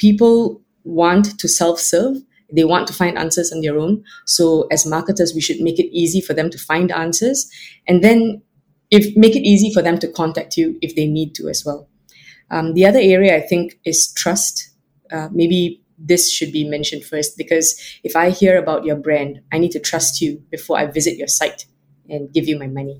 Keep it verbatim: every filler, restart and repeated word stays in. people want to self-serve. They want to find answers on their own. So as marketers, we should make it easy for them to find answers, and then if make it easy for them to contact you if they need to as well. Um, the other area I think is trust. Uh, maybe this should be mentioned first, because if I hear about your brand, I need to trust you before I visit your site and give you my money.